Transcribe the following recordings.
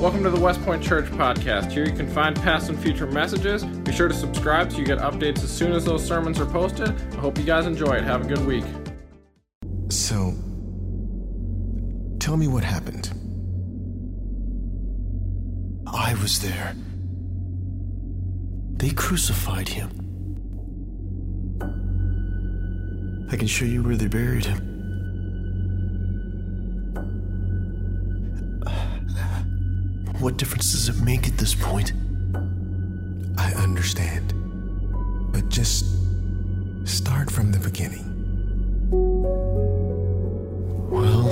Welcome to the West Point Church podcast. Here you can find past and future messages. Be sure to subscribe so you get updates as soon as those sermons are posted. I hope you guys enjoy it. Have a good week. So, tell me what happened. I was there. They crucified him. I can show you where they buried him. What difference does it make at this point? I understand, but just start from the beginning. Well,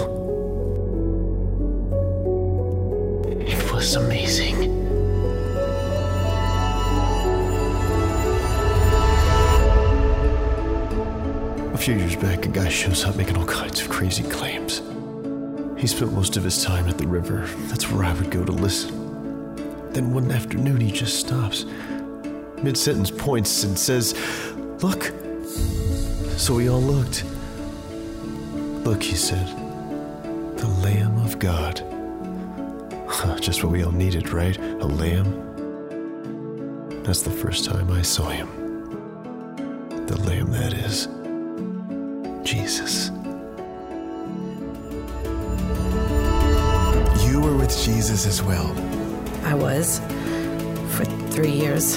it was amazing. A few years back, a guy shows up making all kinds of crazy claims. He spent most of his time at the river. That's where I would go to listen. Then one afternoon, he just stops. Mid-sentence points and says, "Look." So we all looked. "Look," he said, "the Lamb of God." Just what we all needed, right? A lamb. That's the first time I saw him. The lamb that is Jesus. You were with Jesus as well. I was, for 3 years,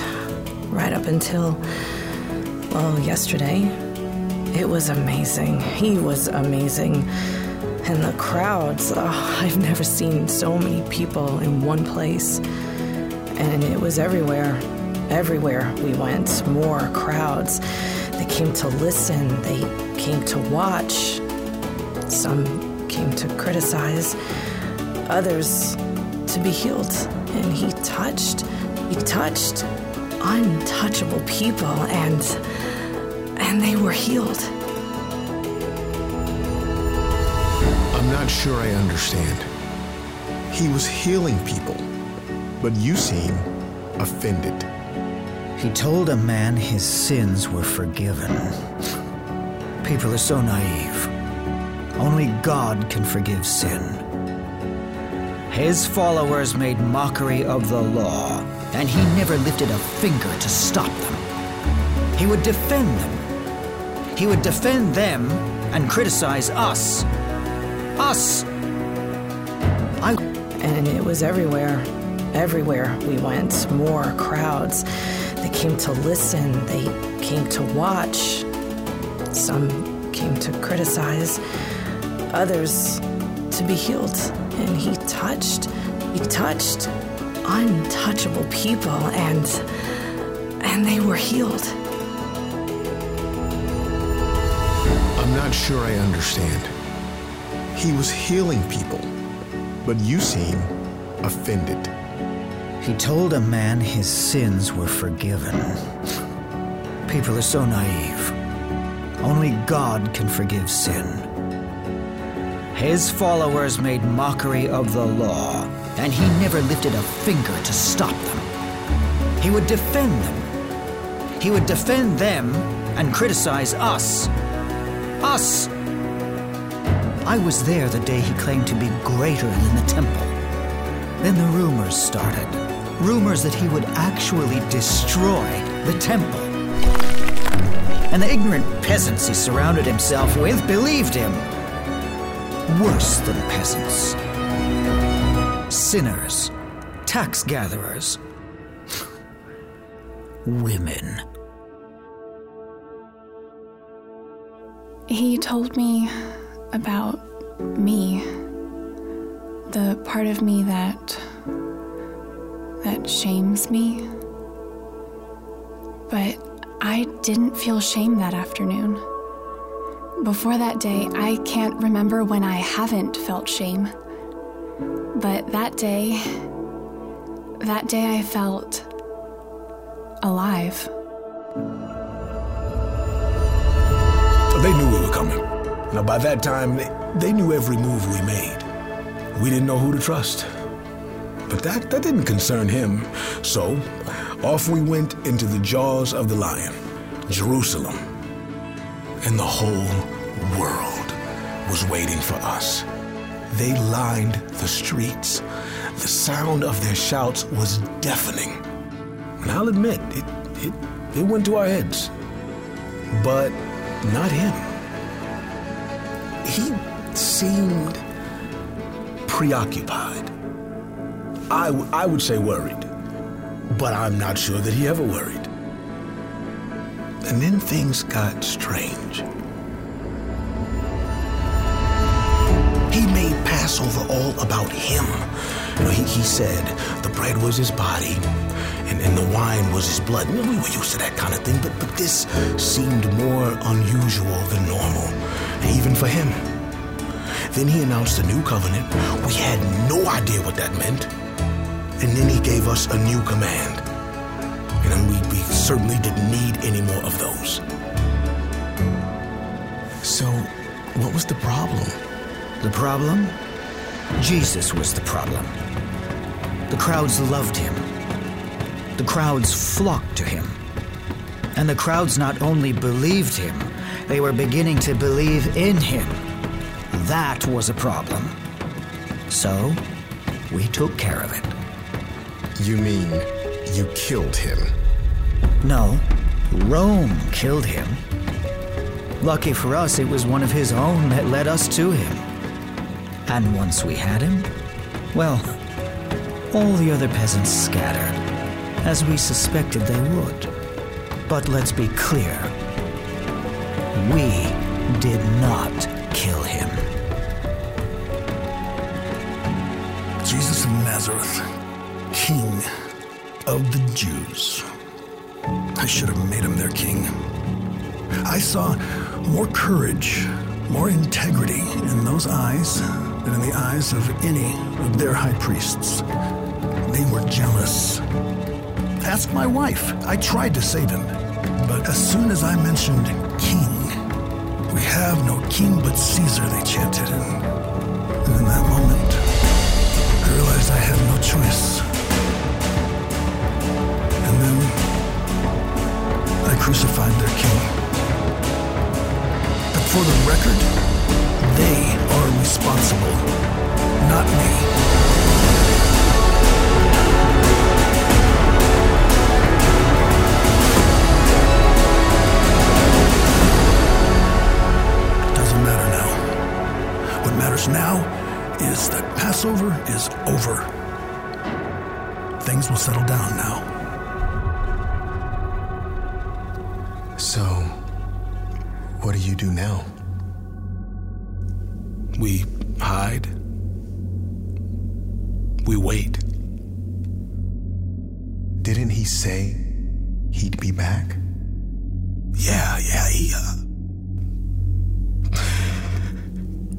right up until, well, yesterday. It was amazing. He was amazing. And the crowds, I've never seen so many people in one place. And it was everywhere. Everywhere we went, more crowds. They came to listen. They came to watch. Some came to criticize. Others to be healed. And he touched untouchable people, and they were healed. I'm not sure I understand. He was healing people, but you seem offended. He told a man his sins were forgiven. People are so naive. Only God can forgive sin. His followers made mockery of the law, and he never lifted a finger to stop them. He would defend them. He would defend them and criticize us. Us! And it was everywhere. Everywhere we went, more crowds. They came to listen. They came to watch. Some came to criticize. Others to be healed. And he touched untouchable people, and they were healed. I'm not sure I understand. He was healing people, but you seem offended. He told a man his sins were forgiven. People are so naive. Only God can forgive sin. His followers made mockery of the law, and he never lifted a finger to stop them. He would defend them. He would defend them and criticize us. Us! I was there the day he claimed to be greater than the temple. Then the rumors started. Rumors that he would actually destroy the temple. And the ignorant peasants he surrounded himself with believed him. Worse than peasants. Sinners. Tax gatherers. Women. He told me about me. The part of me that shames me. But I didn't feel shame that afternoon. Before that day, I can't remember when I haven't felt shame. But that day I felt alive. They knew we were coming. Now, by that time, they knew every move we made. We didn't know who to trust. But that didn't concern him. So, off we went into the jaws of the lion, Jerusalem. And the whole world was waiting for us. They lined the streets. The sound of their shouts was deafening. And I'll admit, it went to our heads. But not him. He seemed preoccupied. I would say worried, but I'm not sure that he ever worried. And then things got strange. He made Passover all about him. You know, he said the bread was his body and the wine was his blood. You know, we were used to that kind of thing, but this seemed more unusual than normal, even for him. Then he announced a new covenant. We had no idea what that meant. And then he gave us a new command. And we certainly didn't need any more of those. So, what was the problem? The problem? Jesus was the problem. The crowds loved him. The crowds flocked to him. And the crowds not only believed him, they were beginning to believe in him. That was a problem. So, we took care of it. You mean you killed him? No, Rome killed him. Lucky for us, it was one of his own that led us to him. And once we had him, well, all the other peasants scattered, as we suspected they would. But let's be clear, we did not kill him. Jesus of Nazareth, King of the Jews. I should have made him their king. I saw more courage, more integrity in those eyes than in the eyes of any of their high priests. They were jealous. Ask my wife. I tried to save him. But as soon as I mentioned king, we have no king but Caesar, they chanted. And in that moment, I realized I had no choice. And then I crucified their king. But for the record, they are responsible, not me. Doesn't matter now. What matters now is that Passover is over. Things will settle down now. So, what do you do now? We hide. We wait. Didn't he say he'd be back? Yeah,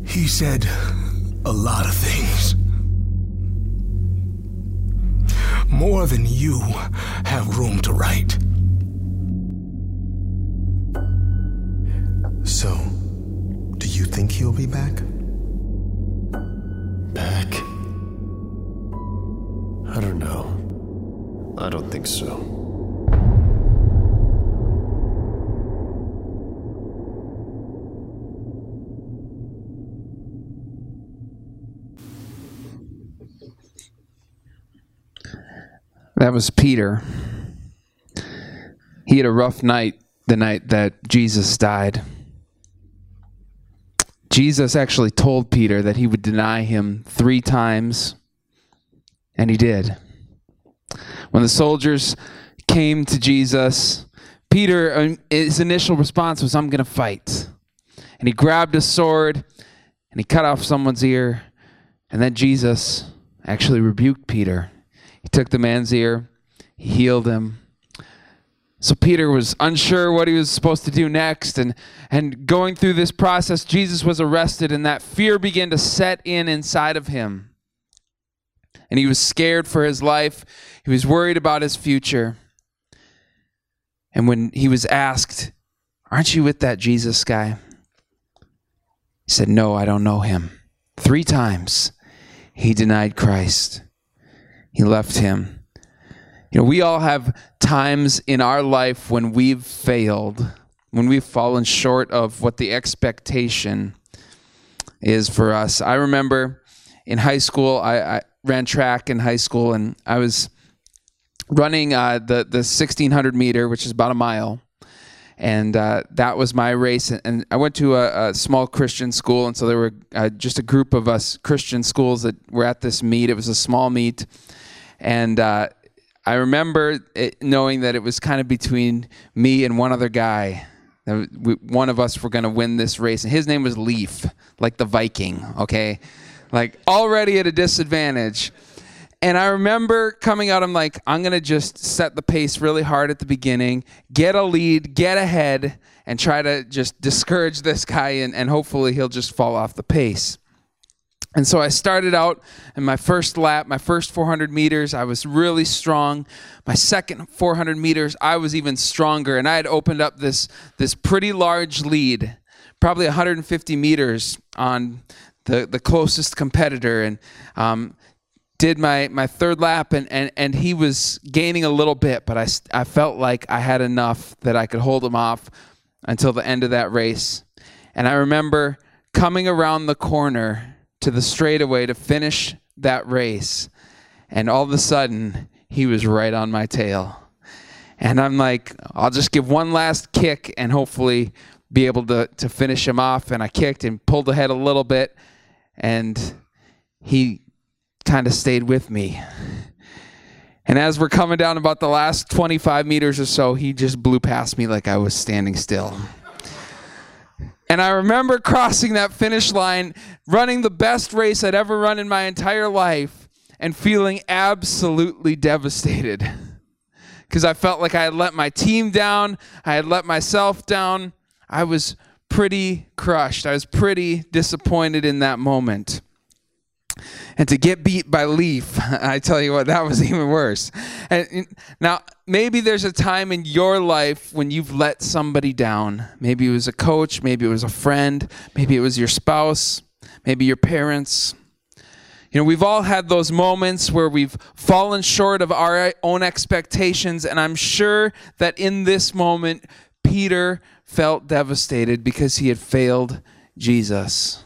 he said a lot of things. More than you have room to write. So, do you think he'll be back? Back? I don't know. I don't think so. That was Peter. He had a rough night the night that Jesus died. Jesus actually told Peter that he would deny him 3 times, and he did. When the soldiers came to Jesus, Peter, his initial response was, "I'm going to fight." And he grabbed a sword, and he cut off someone's ear, and then Jesus actually rebuked Peter. He took the man's ear, he healed him. So Peter was unsure what he was supposed to do next, and going through this process, Jesus was arrested, and that fear began to set in inside of him. And he was scared for his life. He was worried about his future. And when he was asked, "Aren't you with that Jesus guy?" he said, "No, I don't know him." 3 times he denied Christ. He left him. You know, we all have times in our life when we've failed, when we've fallen short of what the expectation is for us. I remember in high school, I ran track in high school, and I was running the 1,600 meter, which is about a mile. And that was my race. And I went to a small Christian school. And so there were just a group of us Christian schools that were at this meet. It was a small meet. And I remember knowing that it was kind of between me and one other guy. One of us were going to win this race. And his name was Leif, like the Viking, okay? Like already at a disadvantage. And I remember coming out, I'm like, I'm going to just set the pace really hard at the beginning, get a lead, get ahead, and try to just discourage this guy, and hopefully he'll just fall off the pace. And so I started out in my first lap, my first 400 meters, I was really strong. My second 400 meters, I was even stronger, and I had opened up this pretty large lead, probably 150 meters on the closest competitor, and did my third lap, and he was gaining a little bit, but I felt like I had enough that I could hold him off until the end of that race. And I remember coming around the corner to the straightaway to finish that race, and all of a sudden, he was right on my tail. And I'm like, I'll just give one last kick and hopefully be able to finish him off. And I kicked and pulled ahead a little bit, and he kind of stayed with me. And as we're coming down about the last 25 meters or so, he just blew past me like I was standing still. And I remember crossing that finish line, running the best race I'd ever run in my entire life, and feeling absolutely devastated because I felt like I had let my team down, I had let myself down. I was pretty crushed. I was pretty disappointed in that moment. And to get beat by Leif, I tell you what, that was even worse. And now, maybe there's a time in your life when you've let somebody down. Maybe it was a coach, maybe it was a friend, maybe it was your spouse, maybe your parents. You know, we've all had those moments where we've fallen short of our own expectations, and I'm sure that in this moment, Peter felt devastated because he had failed Jesus.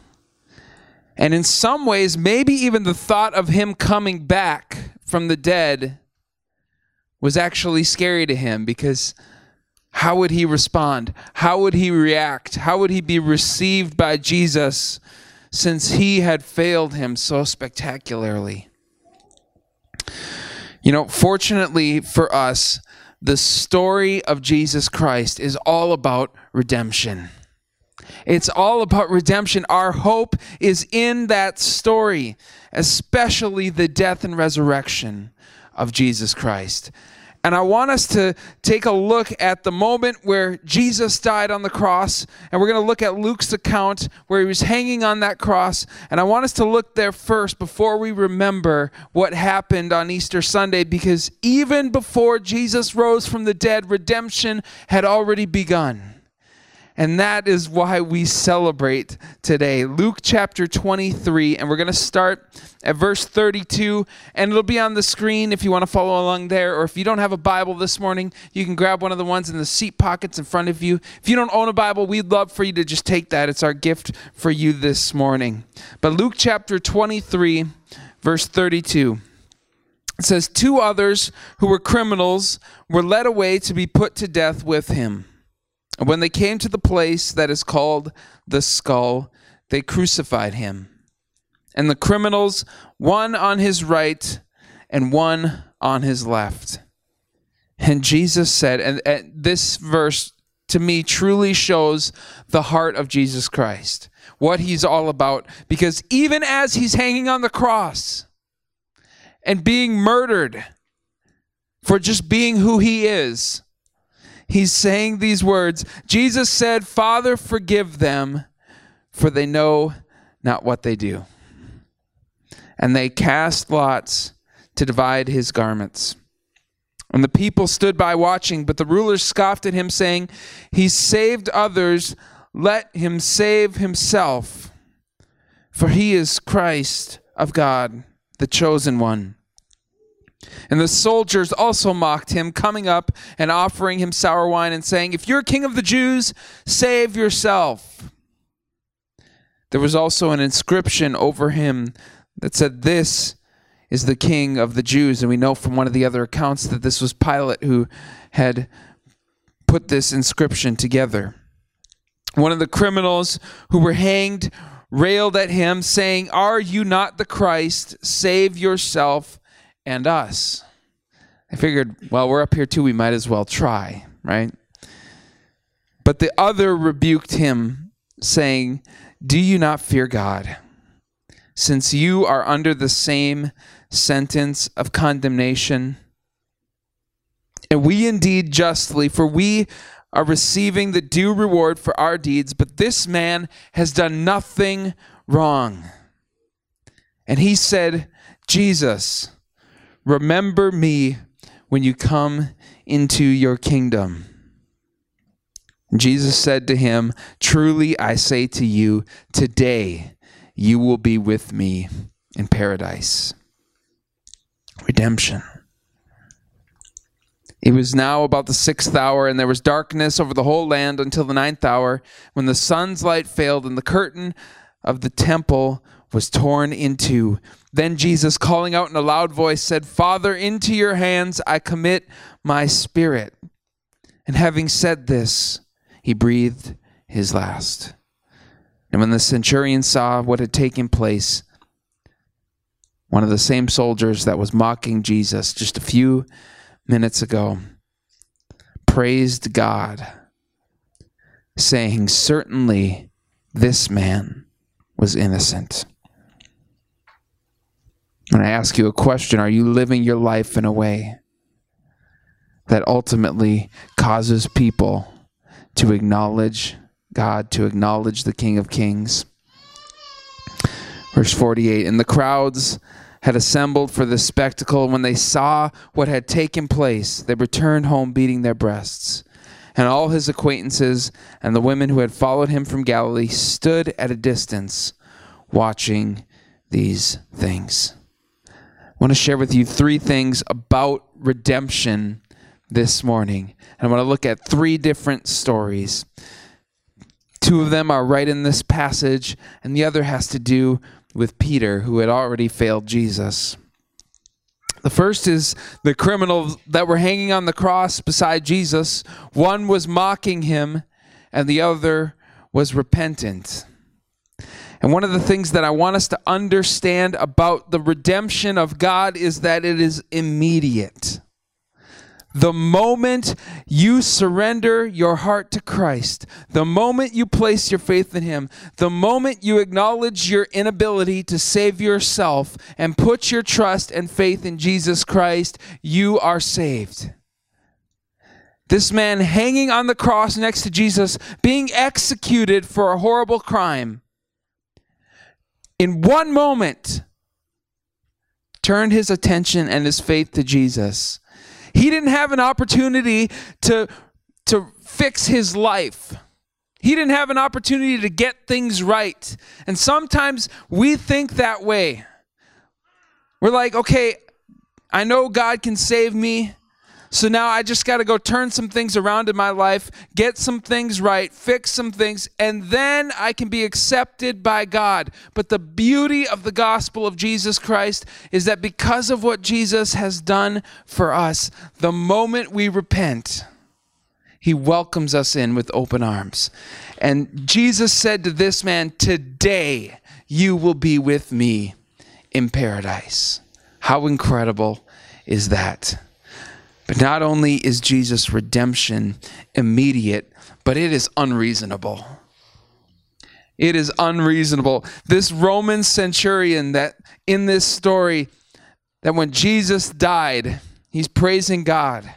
And in some ways, maybe even the thought of him coming back from the dead was actually scary to him, because how would he respond? How would he react? How would he be received by Jesus, since he had failed him so spectacularly? You know, fortunately for us, the story of Jesus Christ is all about redemption. It's all about redemption. Our hope is in that story, especially the death and resurrection of Jesus Christ. And I want us to take a look at the moment where Jesus died on the cross, and we're going to look at Luke's account where he was hanging on that cross. And I want us to look there first before we remember what happened on Easter Sunday, because even before Jesus rose from the dead, redemption had already begun. And that is why we celebrate today. Luke chapter 23, and we're going to start at verse 32, and it'll be on the screen if you want to follow along there, or if you don't have a Bible this morning, you can grab one of the ones in the seat pockets in front of you. If you don't own a Bible, we'd love for you to just take that. It's our gift for you this morning. But Luke chapter 23, verse 32. It says, "Two others who were criminals were led away to be put to death with him. And when they came to the place that is called the Skull, they crucified him. And the criminals, one on his right and one on his left." And Jesus said, and this verse to me truly shows the heart of Jesus Christ, what he's all about. Because even as he's hanging on the cross and being murdered for just being who he is, he's saying these words. Jesus said, "Father, forgive them, for they know not what they do." And they cast lots to divide his garments. And the people stood by watching, but the rulers scoffed at him, saying, "He saved others, let him save himself, for he is Christ of God, the chosen one." And the soldiers also mocked him, coming up and offering him sour wine and saying, "If you're king of the Jews, save yourself." There was also an inscription over him that said, "This is the king of the Jews. And we know from one of the other accounts that this was Pilate who had put this inscription together. One of the criminals who were hanged railed at him, saying, "Are you not the Christ? Save yourself and us." I figured, well, we're up here too, we might as well try, right? But the other rebuked him, saying, "Do you not fear God, since you are under the same sentence of condemnation? And we indeed justly, for we are receiving the due reward for our deeds, but this man has done nothing wrong." And he said, "Jesus, remember me when you come into your kingdom." Jesus said to him, "Truly I say to you, today you will be with me in paradise." Redemption. It was now about the 6th hour, and there was darkness over the whole land until the 9th hour, when the sun's light failed and the curtain of the temple was torn in two. Then Jesus, calling out in a loud voice, said, "Father, into your hands I commit my spirit." And having said this, he breathed his last. And when the centurion saw what had taken place, one of the same soldiers that was mocking Jesus just a few minutes ago praised God, saying, "Certainly this man was innocent." And I ask you a question: are you living your life in a way that ultimately causes people to acknowledge God, to acknowledge the King of Kings? Verse 48, "And the crowds had assembled for this spectacle. When they saw what had taken place, they returned home beating their breasts. And all his acquaintances and the women who had followed him from Galilee stood at a distance watching these things." I want to share with you 3 things about redemption this morning. And I want to look at 3 different stories. 2 of them are right in this passage, and the other has to do with Peter, who had already failed Jesus. The first is the criminals that were hanging on the cross beside Jesus. One was mocking him, and the other was repentant. And one of the things that I want us to understand about the redemption of God is that it is immediate. The moment you surrender your heart to Christ, the moment you place your faith in him, the moment you acknowledge your inability to save yourself and put your trust and faith in Jesus Christ, you are saved. This man hanging on the cross next to Jesus, being executed for a horrible crime, in one moment turned his attention and his faith to Jesus. He didn't have an opportunity to fix his life. He didn't have an opportunity to get things right. And sometimes we think that way. We're like, okay, I know God can save me, so now I just got to go turn some things around in my life, get some things right, fix some things, and then I can be accepted by God. But the beauty of the gospel of Jesus Christ is that because of what Jesus has done for us, the moment we repent, he welcomes us in with open arms. And Jesus said to this man, "Today you will be with me in paradise." How incredible is that? But not only is Jesus' redemption immediate, but it is unreasonable. It is unreasonable. This Roman centurion that in this story, that when Jesus died, he's praising God.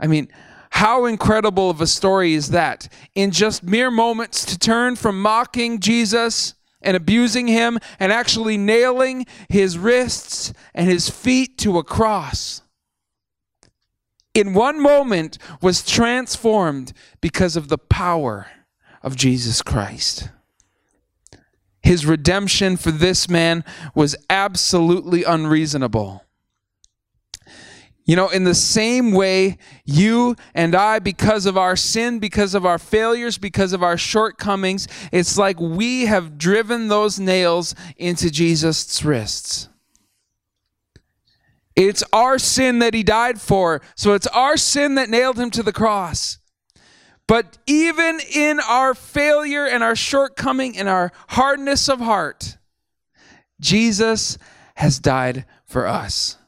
I mean, how incredible of a story is that? In just mere moments to turn from mocking Jesus and abusing him and actually nailing his wrists and his feet to a cross, in one moment was transformed because of the power of Jesus Christ. His redemption for this man was absolutely unreasonable. You know, in the same way, you and I, because of our sin, because of our failures, because of our shortcomings, it's like we have driven those nails into Jesus' wrists. It's our sin that he died for. So it's our sin that nailed him to the cross. But even in our failure and our shortcoming and our hardness of heart, Jesus has died for us.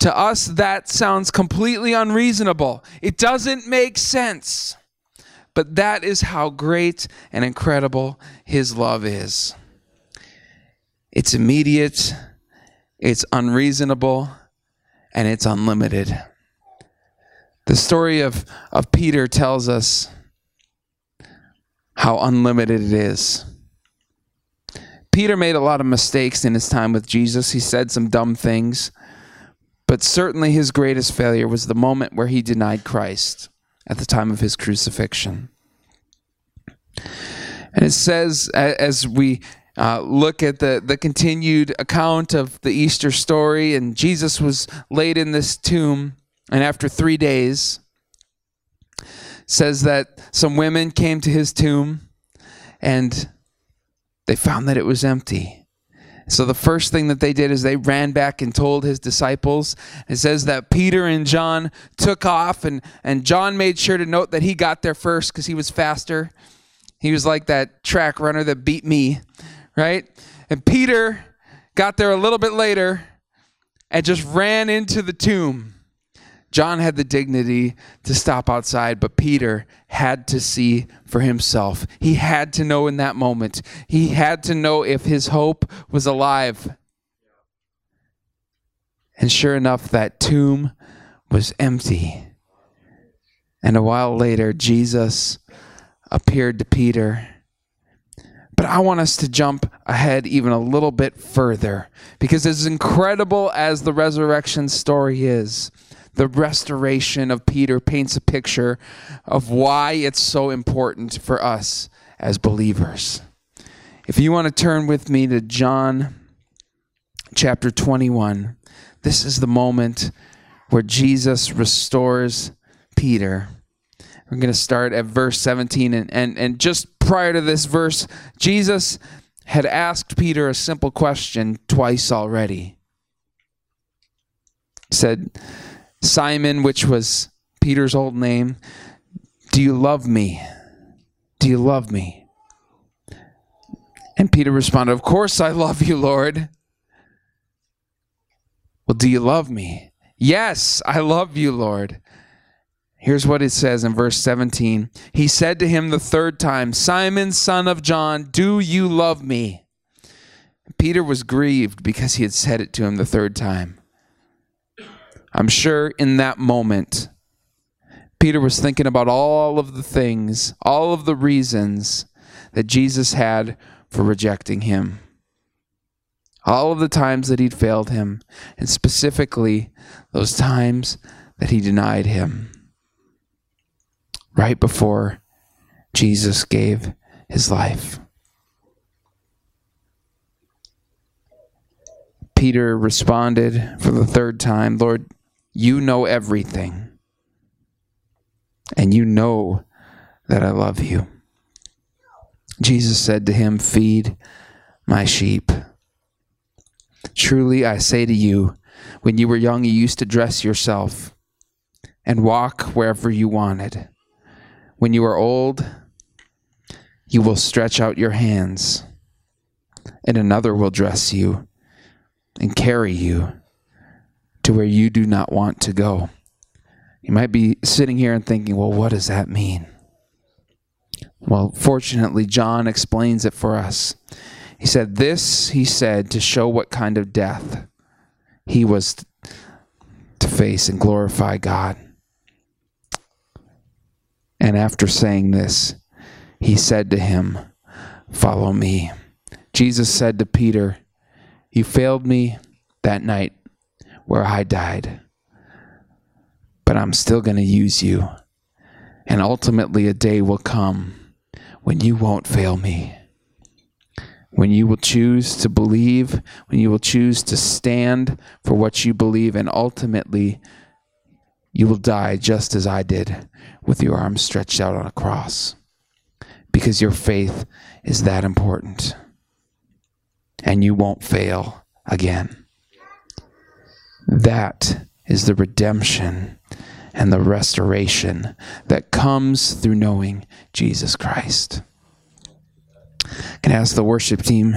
To us, that sounds completely unreasonable. It doesn't make sense. But that is how great and incredible his love is. It's immediate, it's unreasonable, and it's unlimited. The story of Peter tells us how unlimited it is. Peter made a lot of mistakes in his time with Jesus. He said some dumb things, but certainly his greatest failure was the moment where he denied Christ at the time of his crucifixion. And it says, as we look at the continued account of the Easter story, and Jesus was laid in this tomb, and after 3 days, it says that some women came to his tomb, and they found that it was empty. So the first thing that they did is they ran back and told his disciples. It says that Peter and John took off, and John made sure to note that he got there first because he was faster. He was like that track runner that beat me, right? And Peter got there a little bit later and just ran into the tomb. John had the dignity to stop outside, but Peter had to see for himself. He had to know in that moment. He had to know if his hope was alive. And sure enough, that tomb was empty. And a while later, Jesus appeared to Peter. But I want us to jump ahead even a little bit further, because as incredible as the resurrection story is, the restoration of Peter paints a picture of why it's so important for us as believers. If you want to turn with me to John chapter 21, this is the moment where Jesus restores Peter. We're going to start at verse 17, and just prior to this verse, Jesus had asked Peter a simple question twice already. He said, Simon, which was Peter's old name, do you love me? Do you love me? And Peter responded, of course I love you, Lord. Well, do you love me? Yes, I love you, Lord. Here's what it says in verse 17. He said to him the third time, Simon, son of John, do you love me? Peter was grieved because he had said it to him the third time. I'm sure in that moment, Peter was thinking about all of the things, all of the reasons that Jesus had for rejecting him. All of the times that he'd failed him, and specifically those times that he denied him. Right before Jesus gave his life. Peter responded for the third time, Lord, you know everything, and you know that I love you. Jesus said to him, feed my sheep. Truly I say to you, when you were young, you used to dress yourself and walk wherever you wanted. When you are old, you will stretch out your hands, and another will dress you and carry you to where you do not want to go. You might be sitting here and thinking, well, what does that mean? Well, fortunately, John explains it for us. He said, this he said to show what kind of death he was to face and glorify God. And after saying this, he said to him, follow me. Jesus said to Peter, you failed me that night where I died, but I'm still going to use you. And ultimately a day will come when you won't fail me, when you will choose to believe, when you will choose to stand for what you believe, and ultimately you will die just as I did, with your arms stretched out on a cross, because your faith is that important. And you won't fail again. That is the redemption and the restoration that comes through knowing Jesus Christ. I can ask the worship team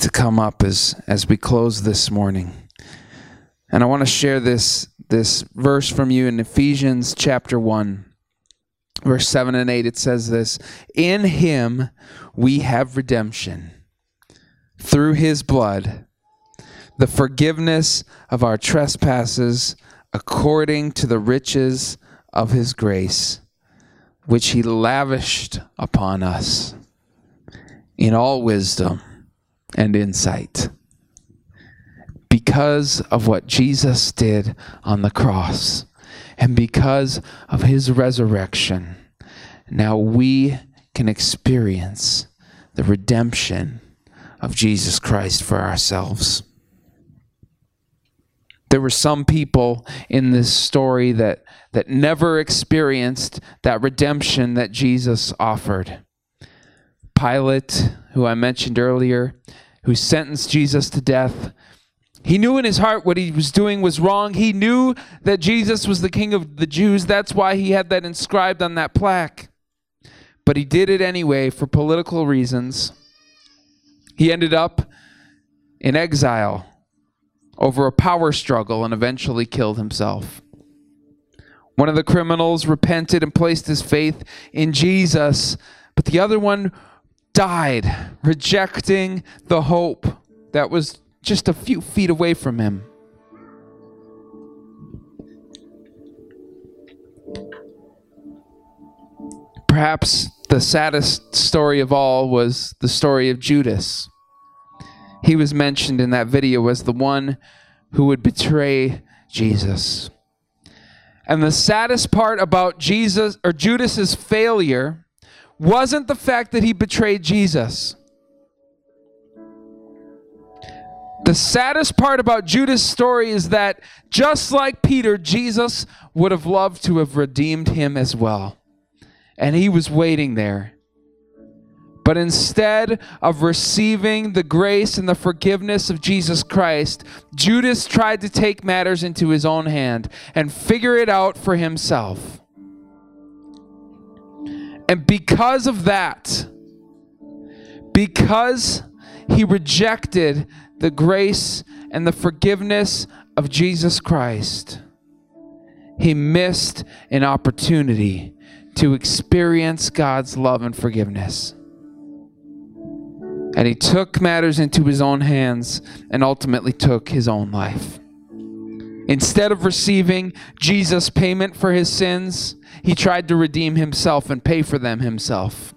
to come up as we close this morning. And I want to share this verse from you in Ephesians chapter 1, verse 7 and 8. It says this: in him we have redemption through his blood, the forgiveness of our trespasses, according to the riches of his grace, which he lavished upon us in all wisdom and insight. Because of what Jesus did on the cross and because of his resurrection, now we can experience the redemption of Jesus Christ for ourselves. There were some people in this story that never experienced that redemption that Jesus offered. Pilate, who I mentioned earlier, who sentenced Jesus to death, he knew in his heart what he was doing was wrong. He knew that Jesus was the King of the Jews. That's why he had that inscribed on that plaque. But he did it anyway for political reasons. He ended up in exile over a power struggle and eventually killed himself. One of the criminals repented and placed his faith in Jesus, but the other one died, rejecting the hope that was just a few feet away from him. Perhaps the saddest story of all was the story of Judas. He was mentioned in that video as the one who would betray Jesus. And the saddest part about Jesus or Judas's failure wasn't the fact that he betrayed Jesus. The saddest part about Judas' story is that just like Peter, Jesus would have loved to have redeemed him as well. And he was waiting there. But instead of receiving the grace and the forgiveness of Jesus Christ, Judas tried to take matters into his own hand and figure it out for himself. And because of that, because he rejected the grace and the forgiveness of Jesus Christ, he missed an opportunity to experience God's love and forgiveness. And he took matters into his own hands and ultimately took his own life. Instead of receiving Jesus' payment for his sins, he tried to redeem himself and pay for them himself.